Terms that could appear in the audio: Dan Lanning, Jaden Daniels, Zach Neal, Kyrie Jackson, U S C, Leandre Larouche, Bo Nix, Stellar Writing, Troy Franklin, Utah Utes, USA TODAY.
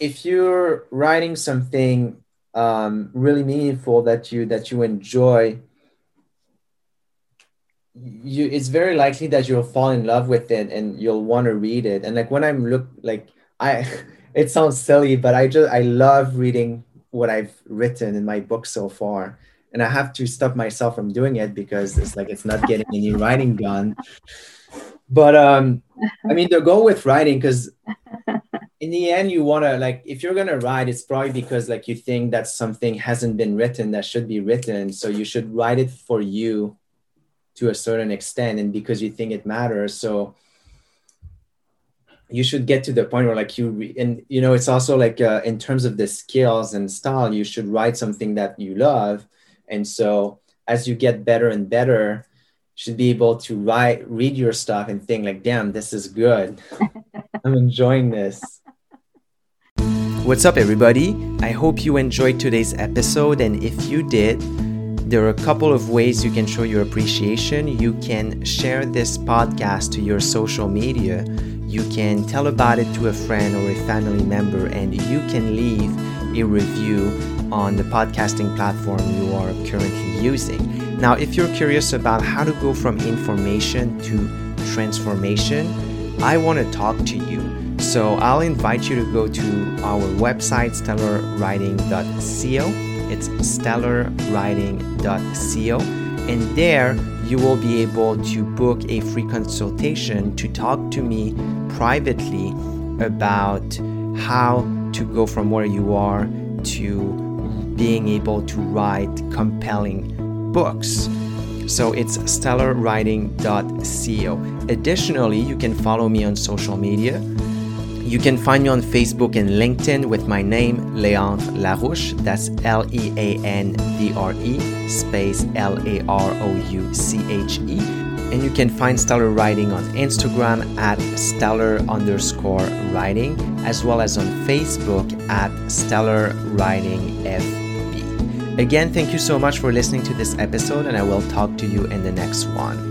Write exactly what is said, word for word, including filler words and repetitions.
If you're writing something um, really meaningful that you that you enjoy, you it's very likely that you'll fall in love with it and you'll want to read it. And like when I'm look like I, it sounds silly, but I just I love reading what I've written in my book so far, and I have to stop myself from doing it because it's like it's not getting any writing done. But um, I mean, the goal with writing, because in the end, you want to, like, if you're going to write, it's probably because, like, you think that something hasn't been written that should be written. So you should write it for you to a certain extent, and because you think it matters. So you should get to the point where, like, you, re- and, you know, it's also like uh, in terms of the skills and style, you should write something that you love. And so as you get better and better, you should be able to write, read your stuff and think like, damn, this is good. I'm enjoying this. What's up, everybody? I hope you enjoyed today's episode, and if you did, there are a couple of ways you can show your appreciation. You can share this podcast to your social media, you can tell about it to a friend or a family member, and you can leave a review on the podcasting platform you are currently using. Now, if you're curious about how to go from information to transformation, I want to talk to you. So I'll invite you to go to our website, stellar writing dot co. It's stellar writing dot co. And there you will be able to book a free consultation to talk to me privately about how to go from where you are to being able to write compelling books. So it's stellar writing dot co. Additionally, you can follow me on social media. You can find me on Facebook and LinkedIn with my name, Leandre Larouche. That's L E A N D R E space L A R O U C H E. And you can find Stellar Writing on Instagram at stellar underscore writing, as well as on Facebook at Stellar Writing F B. Again, thank you so much for listening to this episode, and I will talk to you in the next one.